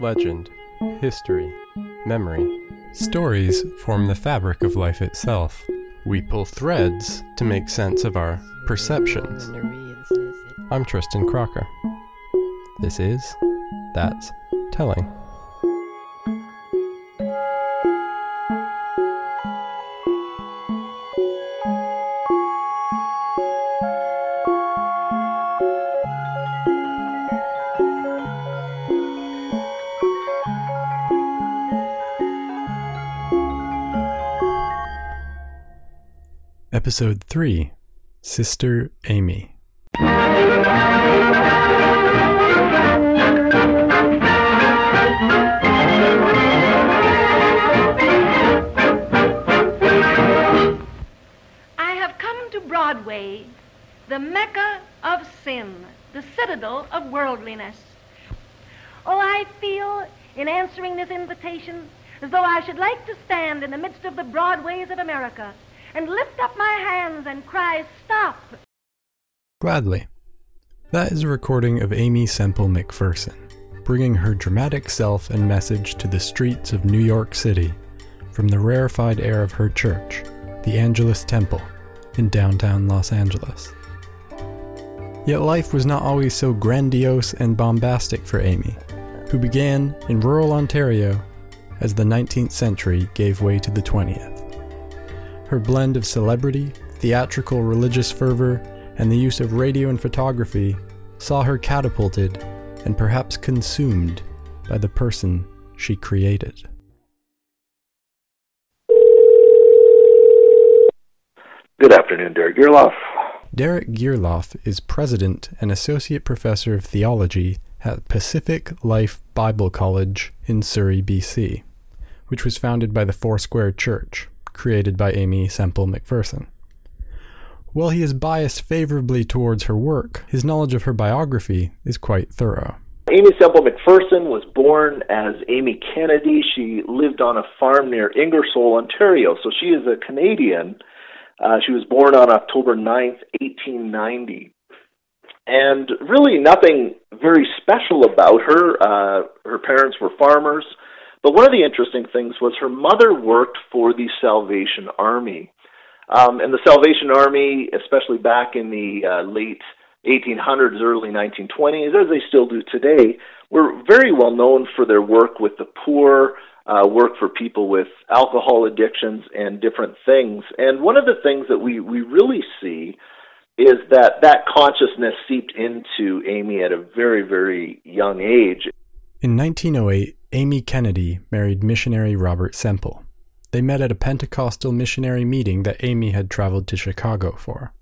Legend, history, memory. Stories form the fabric of life itself. We pull threads to make sense of our perceptions. I'm Tristan Crocker. This is That's Telling. Episode 3, Sister Aimee. I have come to Broadway, the Mecca of sin, the citadel of worldliness. Oh, I feel, in answering this invitation, as though I should like to stand in the midst of the Broadways of America and lift up my hands and cry, stop! Gladly. That is a recording of Aimee Semple McPherson, bringing her dramatic self and message to the streets of New York City from the rarefied air of her church, the Angelus Temple, in downtown Los Angeles. Yet life was not always so grandiose and bombastic for Aimee, who began in rural Ontario as the 19th century gave way to the 20th. Her blend of celebrity, theatrical religious fervor, and the use of radio and photography saw her catapulted and perhaps consumed by the person she created. Good afternoon, Derek Gearloff. Derek Gearloff is president and associate professor of theology at Pacific Life Bible College in Surrey, BC, which was founded by the Foursquare Church, created by Aimee Semple McPherson. While he is biased favorably towards her work, his knowledge of her biography is quite thorough. Aimee Semple McPherson was born as Aimee Kennedy. She lived on a farm near Ingersoll, Ontario, so she is a Canadian. She was born on October 9th, 1890. And really nothing very special about her. Her parents were farmers. But one of the interesting things was her mother worked for the Salvation Army. And the Salvation Army, especially back in the late 1800s, early 1920s, as they still do today, were very well known for their work with the poor, work for people with alcohol addictions and different things. And one of the things that we really see is that consciousness seeped into Aimee at a very, very young age. In 1908, Aimee Kennedy married missionary Robert Semple. They met at a Pentecostal missionary meeting that Aimee had traveled to Chicago for.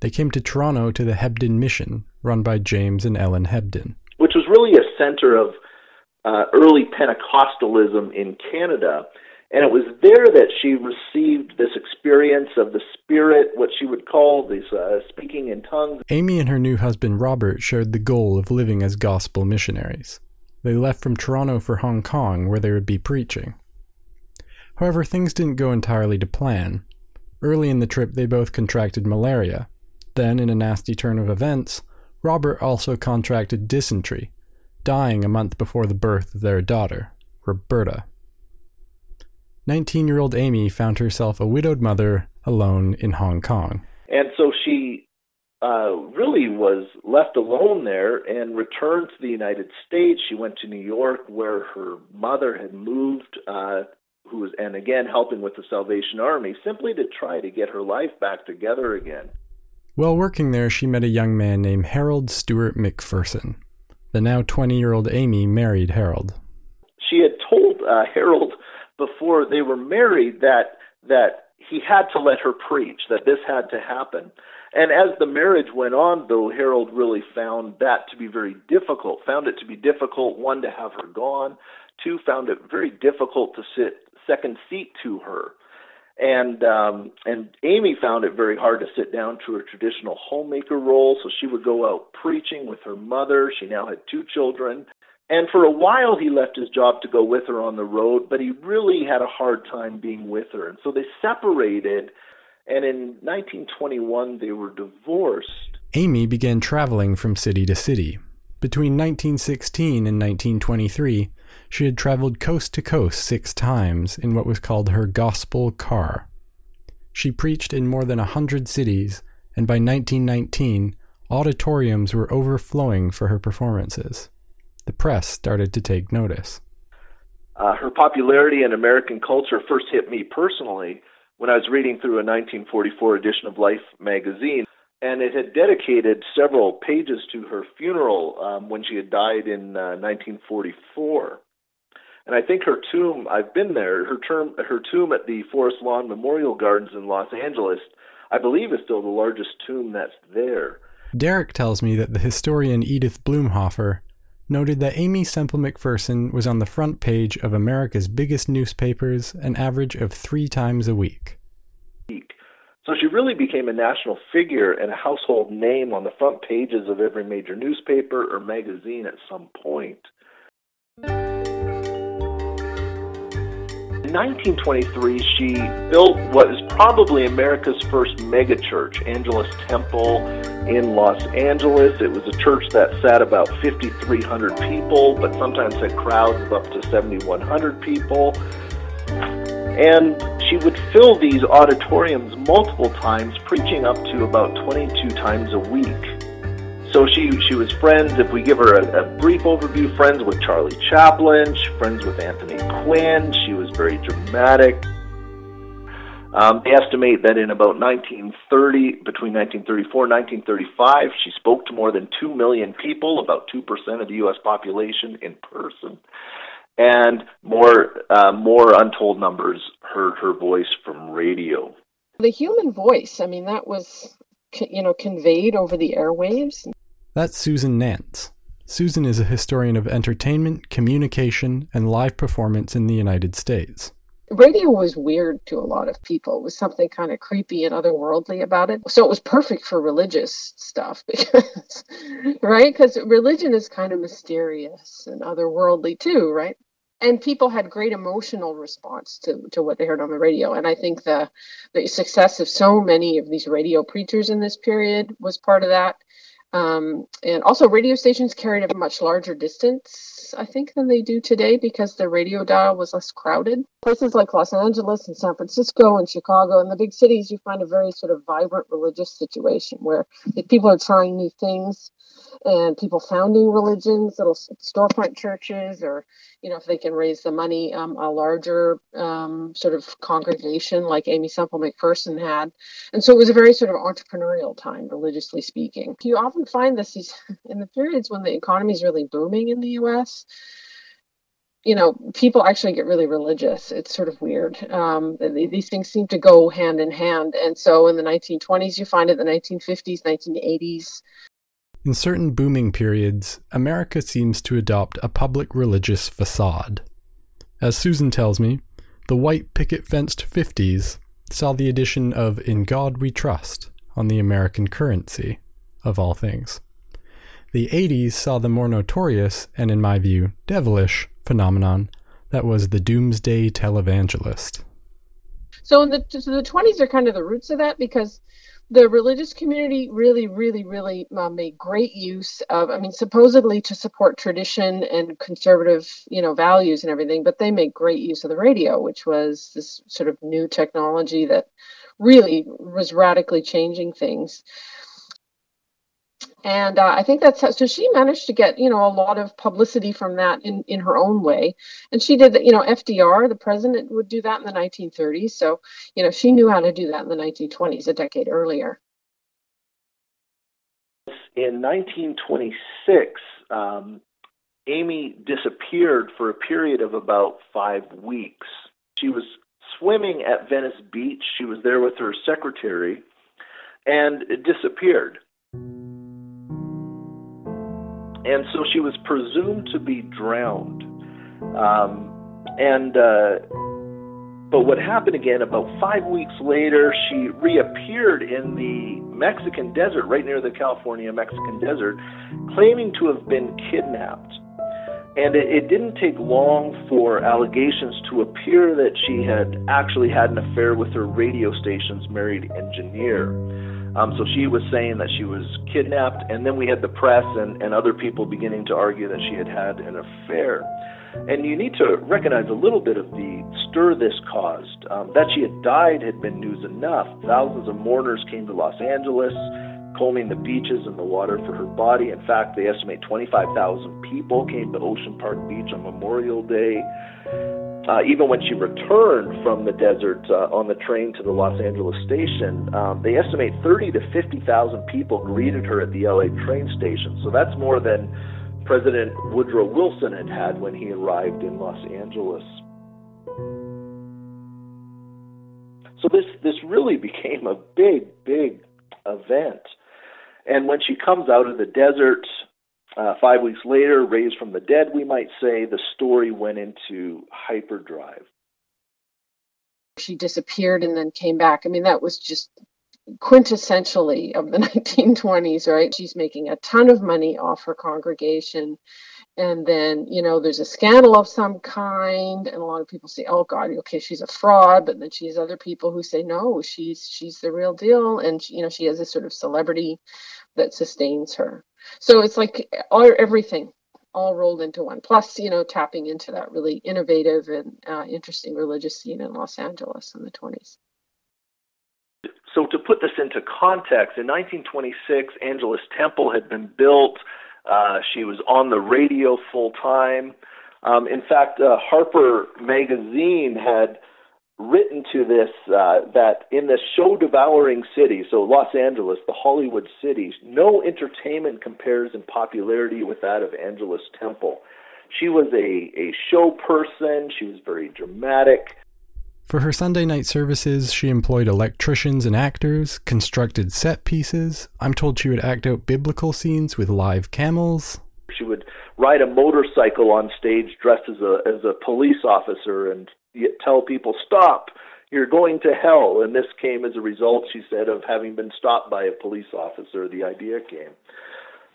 They came to Toronto to the Hebden Mission, run by James and Ellen Hebden, which was really a center of early Pentecostalism in Canada. And it was there that she received this experience of the Spirit, what she would call this speaking in tongues. Aimee and her new husband Robert shared the goal of living as gospel missionaries. They left from Toronto for Hong Kong, where they would be preaching. However, things didn't go entirely to plan. Early in the trip, they both contracted malaria. Then, in a nasty turn of events, Robert also contracted dysentery, dying a month before the birth of their daughter, Roberta. 19-year-old Aimee found herself a widowed mother alone in Hong Kong. And so she really was left alone there and returned to the United States. She went to New York, where her mother had moved, and again helping with the Salvation Army, simply to try to get her life back together again. While working there, she met a young man named Harold Stuart McPherson. The now 20-year-old Aimee married Harold. She had told Harold before they were married that he had to let her preach, that this had to happen. And as the marriage went on, though, Harold really found that to be very difficult, found it to be difficult, one, to have her gone, two, found it very difficult to sit second seat to her. And Aimee found it very hard to sit down to her traditional homemaker role, so she would go out preaching with her mother. She now had two children. And for a while, he left his job to go with her on the road, but he really had a hard time being with her. And so they separated, and in 1921, they were divorced. Aimee began traveling from city to city, Between 1916 and 1923, she had traveled coast to coast 6 times in what was called her gospel car. She preached in more than 100 cities, and by 1919, auditoriums were overflowing for her performances. The press started to take notice. Her popularity in American culture first hit me personally when I was reading through a 1944 edition of Life magazine, and it had dedicated several pages to her funeral when she had died in 1944. And I think her tomb, I've been there, her tomb at the Forest Lawn Memorial Gardens in Los Angeles, I believe is still the largest tomb that's there. Derek tells me that the historian Edith Blumhofer noted that Aimee Semple McPherson was on the front page of America's biggest newspapers an average of 3 times a week. So she really became a national figure and a household name on the front pages of every major newspaper or magazine at some point. In 1923, she built what is probably America's first megachurch, Angelus Temple in Los Angeles. It was a church that sat about 5,300 people, but sometimes had crowds of up to 7,100 people. And she would fill these auditoriums multiple times, preaching up to about 22 times a week. So she was friends, if we give her a brief overview, friends with Charlie Chaplin, friends with Anthony Quinn. She was very dramatic. They estimate that in about 1930, between 1934 and 1935, she spoke to more than 2 million people, about 2% of the U.S. population in person. And more untold numbers heard her voice from radio. The human voice, I mean, that was, conveyed over the airwaves. That's Susan Nance. Susan is a historian of entertainment, communication, and live performance in the United States. Radio was weird to a lot of people. It was something kind of creepy and otherworldly about it. So it was perfect for religious stuff, because, right? Because religion is kind of mysterious and otherworldly too, right? And people had great emotional response to what they heard on the radio. And I think the success of so many of these radio preachers in this period was part of that. And also radio stations carried a much larger distance, I think, than they do today because the radio dial was less crowded. Places like Los Angeles and San Francisco and Chicago and the big cities, you find a very sort of vibrant religious situation where people are trying new things and people founding religions, little storefront churches, or, if they can raise the money, a larger sort of congregation like Aimee Semple McPherson had. And so it was a very sort of entrepreneurial time, religiously speaking. You often find this in the periods when the economy is really booming in the U.S. People actually get really religious. It's sort of weird. These things seem to go hand in hand. And so in the 1920s, you find it, the 1950s, 1980s. In certain booming periods, America seems to adopt a public religious facade. As Susan tells me, the white picket-fenced 50s saw the addition of In God We Trust on the American currency, of all things. The 80s saw the more notorious, and in my view, devilish phenomenon that was the doomsday televangelist. So the 20s are kind of the roots of that, because the religious community really made great use of, supposedly to support tradition and conservative, values and everything, but they made great use of the radio, which was this sort of new technology that really was radically changing things. And I think that's how, so she managed to get, a lot of publicity from that in her own way. And she did, FDR, the president, would do that in the 1930s. So, she knew how to do that in the 1920s, a decade earlier. In 1926, Aimee disappeared for a period of about 5 weeks. She was swimming at Venice Beach. She was there with her secretary and it disappeared. And so she was presumed to be drowned. But what happened again, about 5 weeks later, she reappeared in the Mexican desert, right near the California-Mexican desert, claiming to have been kidnapped. And it didn't take long for allegations to appear that she had actually had an affair with her radio station's married engineer. So she was saying that she was kidnapped, and then we had the press and other people beginning to argue that she had had an affair. And you need to recognize a little bit of the stir this caused. That she had died had been news enough. Thousands of mourners came to Los Angeles, combing the beaches and the water for her body. In fact, they estimate 25,000 people came to Ocean Park Beach on Memorial Day. Even when she returned from the desert on the train to the Los Angeles station, they estimate 30 to 50,000 people greeted her at the L.A. train station. So that's more than President Woodrow Wilson had when he arrived in Los Angeles. So this really became a big, big event. And when she comes out of the desert 5 weeks later, raised from the dead, we might say, the story went into hyperdrive. She disappeared and then came back. I mean, that was just quintessentially of the 1920s, right? She's making a ton of money off her congregation. And then, you know, there's a scandal of some kind. And a lot of people say, oh, God, okay, she's a fraud. But then she has other people who say, no, she's the real deal. And, you know, she has this sort of celebrity that sustains her. So it's like everything all rolled into one. Plus, you know, tapping into that really innovative and interesting religious scene in Los Angeles in the 20s. So to put this into context, in 1926, Angelus Temple had been built. She was on the radio full time. In fact, Harper Magazine had written to this that in the show-devouring city, so Los Angeles, the Hollywood city, no entertainment compares in popularity with that of Angelus Temple. She was a show person. She was very dramatic. For her Sunday night services, she employed electricians and actors, constructed set pieces. I'm told she would act out biblical scenes with live camels. She would ride a motorcycle on stage dressed as a police officer and tell people, stop, you're going to hell. And this came as a result, she said, of having been stopped by a police officer. The idea came.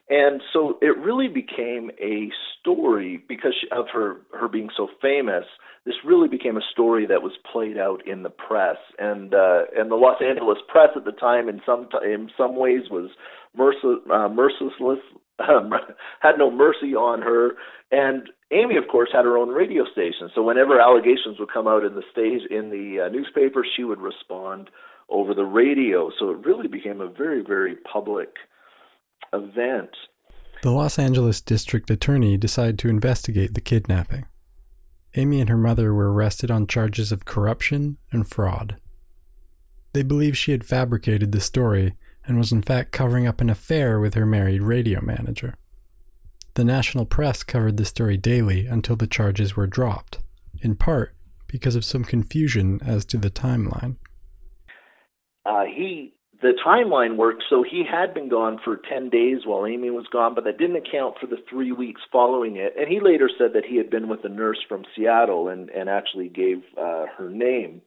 And so it really became a story because of her being so famous. This really became a story that was played out in the press, and the Los Angeles press at the time, in some ways, was merciless, had no mercy on her. And Aimee, of course, had her own radio station. So whenever allegations would come out in the newspaper, she would respond over the radio. So it really became a very, very public event. The Los Angeles District Attorney decided to investigate the kidnapping. Aimee and her mother were arrested on charges of corruption and fraud. They believe she had fabricated the story and was in fact covering up an affair with her married radio manager. The national press covered the story daily until the charges were dropped, in part because of some confusion as to the timeline. The timeline worked, so he had been gone for 10 days while Aimee was gone, but that didn't account for the 3 weeks following it. And he later said that he had been with a nurse from Seattle and actually gave her name,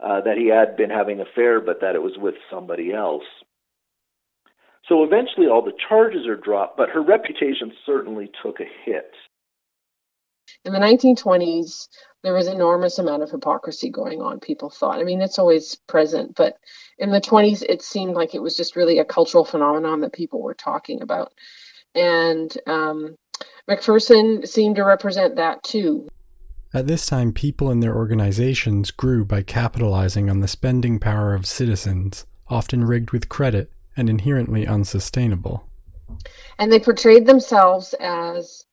that he had been having an affair, but that it was with somebody else. So eventually all the charges are dropped, but her reputation certainly took a hit. In the 1920s, there was an enormous amount of hypocrisy going on, people thought. I mean, it's always present, but in the 20s, it seemed like it was just really a cultural phenomenon that people were talking about. And McPherson seemed to represent that too. At this time, people and their organizations grew by capitalizing on the spending power of citizens, often rigged with credit and inherently unsustainable. And they portrayed themselves as,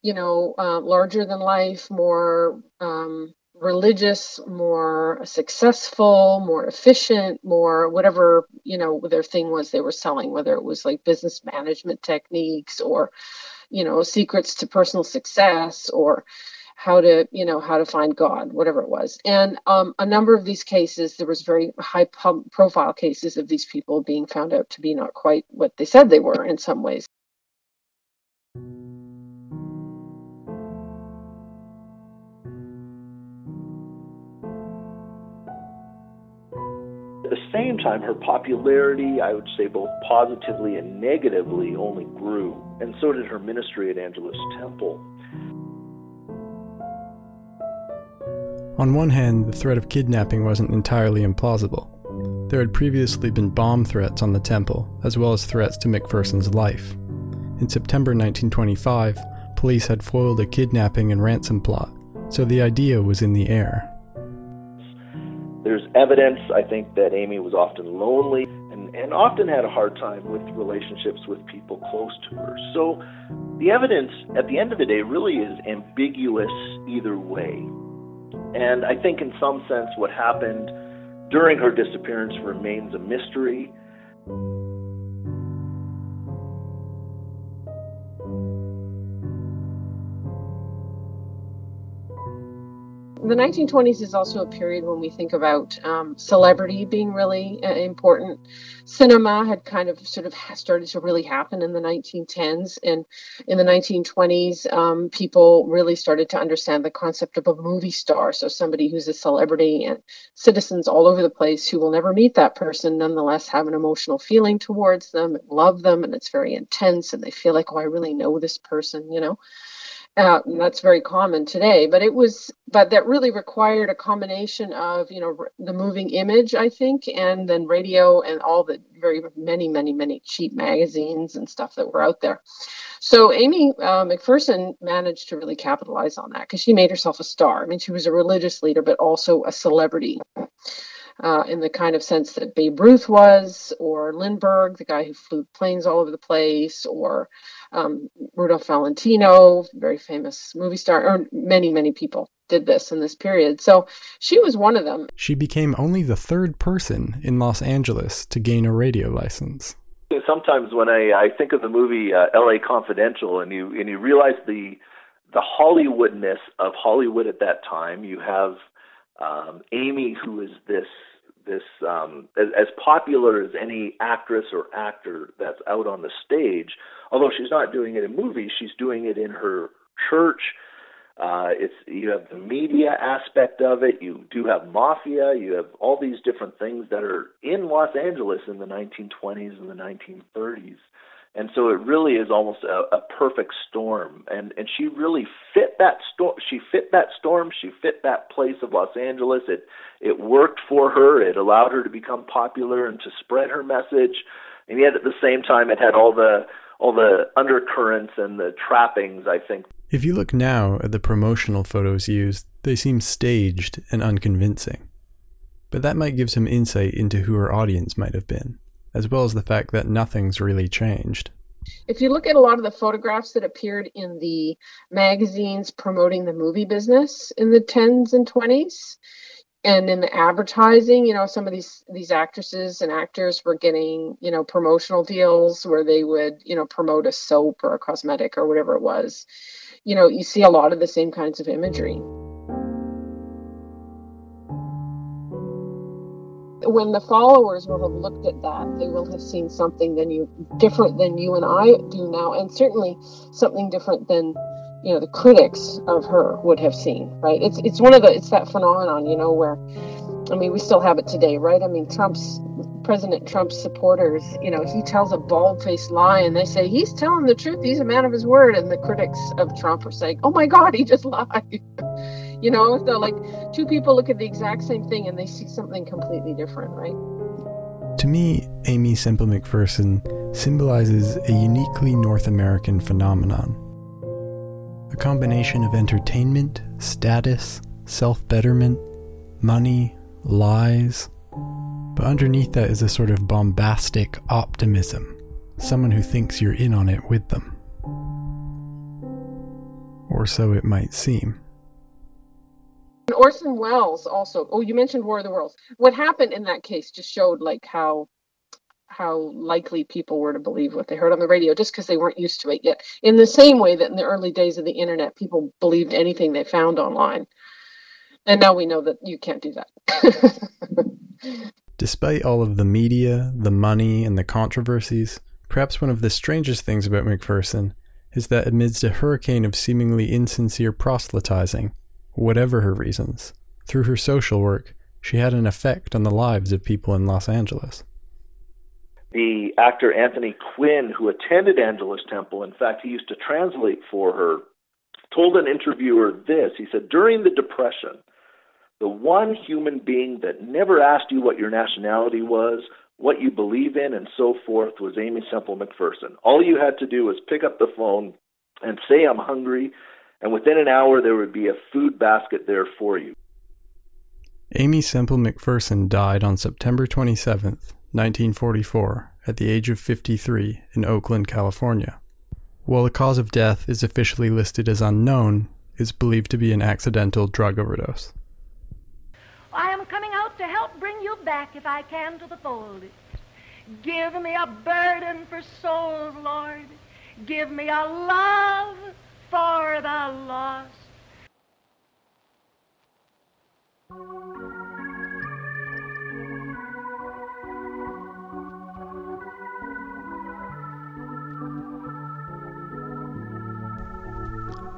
you know, larger than life, more religious, more successful, more efficient, more whatever, you know, their thing was they were selling, whether it was like business management techniques or, you know, secrets to personal success or how to find God, whatever it was. And a number of these cases, there was very high profile cases of these people being found out to be not quite what they said they were in some ways. Same time, her popularity, I would say both positively and negatively, only grew, and so did her ministry at Angelus Temple. On one hand, the threat of kidnapping wasn't entirely implausible. There had previously been bomb threats on the temple, as well as threats to McPherson's life. In September 1925, police had foiled a kidnapping and ransom plot, so the idea was in the air. There's evidence, I think, that Aimee was often lonely and often had a hard time with relationships with people close to her. So the evidence, at the end of the day, really is ambiguous either way. And I think in some sense what happened during her disappearance remains a mystery. The 1920s is also a period when we think about celebrity being really important. Cinema had kind of sort of started to really happen in the 1910s. And in the 1920s, people really started to understand the concept of a movie star. So somebody who's a celebrity, and citizens all over the place who will never meet that person, nonetheless have an emotional feeling towards them, and love them, and it's very intense, and they feel like, oh, I really know this person, you know. And that's very common today, but that really required a combination of, you know, the moving image, I think, and then radio and all the very many cheap magazines and stuff that were out there. So Aimee McPherson managed to really capitalize on that because she made herself a star. I mean, she was a religious leader, but also a celebrity. In the kind of sense that Babe Ruth was, or Lindbergh, the guy who flew planes all over the place, or Rudolph Valentino, very famous movie star, or many people did this in this period. So she was one of them. She became only the third person in Los Angeles to gain a radio license. Sometimes when I think of the movie L.A. Confidential, and you realize the Hollywoodness of Hollywood at that time, you have Aimee, who is this as popular as any actress or actor that's out on the stage, although she's not doing it in movies, she's doing it in her church. You have the media aspect of it. You do have mafia. You have all these different things that are in Los Angeles in the 1920s and the 1930s. And so it really is almost a perfect storm. And she really fit that storm. She fit that storm. She fit that place of Los Angeles. It worked for her. It allowed her to become popular and to spread her message. And yet at the same time, it had all the undercurrents and the trappings, I think. If you look now at the promotional photos used, they seem staged and unconvincing. But that might give some insight into who her audience might have been, as well as the fact that nothing's really changed. If you look at a lot of the photographs that appeared in the magazines promoting the movie business in the 10s and 20s, and in the advertising, you know, some of these actresses and actors were getting, you know, promotional deals where they would, you know, promote a soap or a cosmetic or whatever it was. You know, you see a lot of the same kinds of imagery. When the followers will have looked at that, they will have seen something different than you and I do now, and certainly something different than, you know, the critics of her would have seen, right? It's it's that phenomenon, you know, where, I mean, we still have it today, right? I mean, President Trump's supporters, you know, he tells a bald-faced lie and they say, he's telling the truth, he's a man of his word. And the critics of Trump are saying, oh my God, he just lied. You know, if they're like two people look at the exact same thing and they see something completely different, right? To me, Aimee Semple McPherson symbolizes a uniquely North American phenomenon. A combination of entertainment, status, self-betterment, money, lies. But underneath that is a sort of bombastic optimism. Someone who thinks you're in on it with them. Or so it might seem. And Orson Welles also. Oh, you mentioned War of the Worlds. What happened in that case just showed like how likely people were to believe what they heard on the radio just because they weren't used to it yet. In the same way that in the early days of the internet, people believed anything they found online. And now we know that you can't do that. Despite all of the media, the money, and the controversies, perhaps one of the strangest things about McPherson is that amidst a hurricane of seemingly insincere proselytizing, whatever her reasons, through her social work, she had an effect on the lives of people in Los Angeles. The actor Anthony Quinn, who attended Angelus Temple, in fact, he used to translate for her, told an interviewer this. He said, during the Depression, The one human being that never asked you what your nationality was, what you believe in, and so forth, was Aimee Semple McPherson. All you had to do was pick up the phone and say, "I'm hungry," and within an hour there would be a food basket there for you. Aimee Semple McPherson died on September 27th, 1944, at the age of 53 in Oakland, California. While the cause of death is officially listed as unknown, it's believed to be an accidental drug overdose. I am coming out to help bring you back, if I can, to the fold. Give me a burden for souls, Lord. Give me a love for the lost.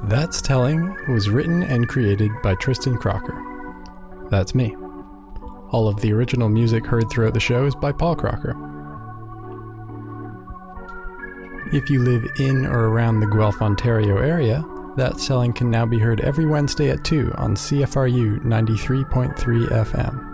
That's Telling was written and created by Tristan Crocker. That's me. All of the original music heard throughout the show is by Paul Crocker. If you live in or around the Guelph, Ontario area, That's Telling can now be heard every Wednesday at 2 on CFRU 93.3 FM.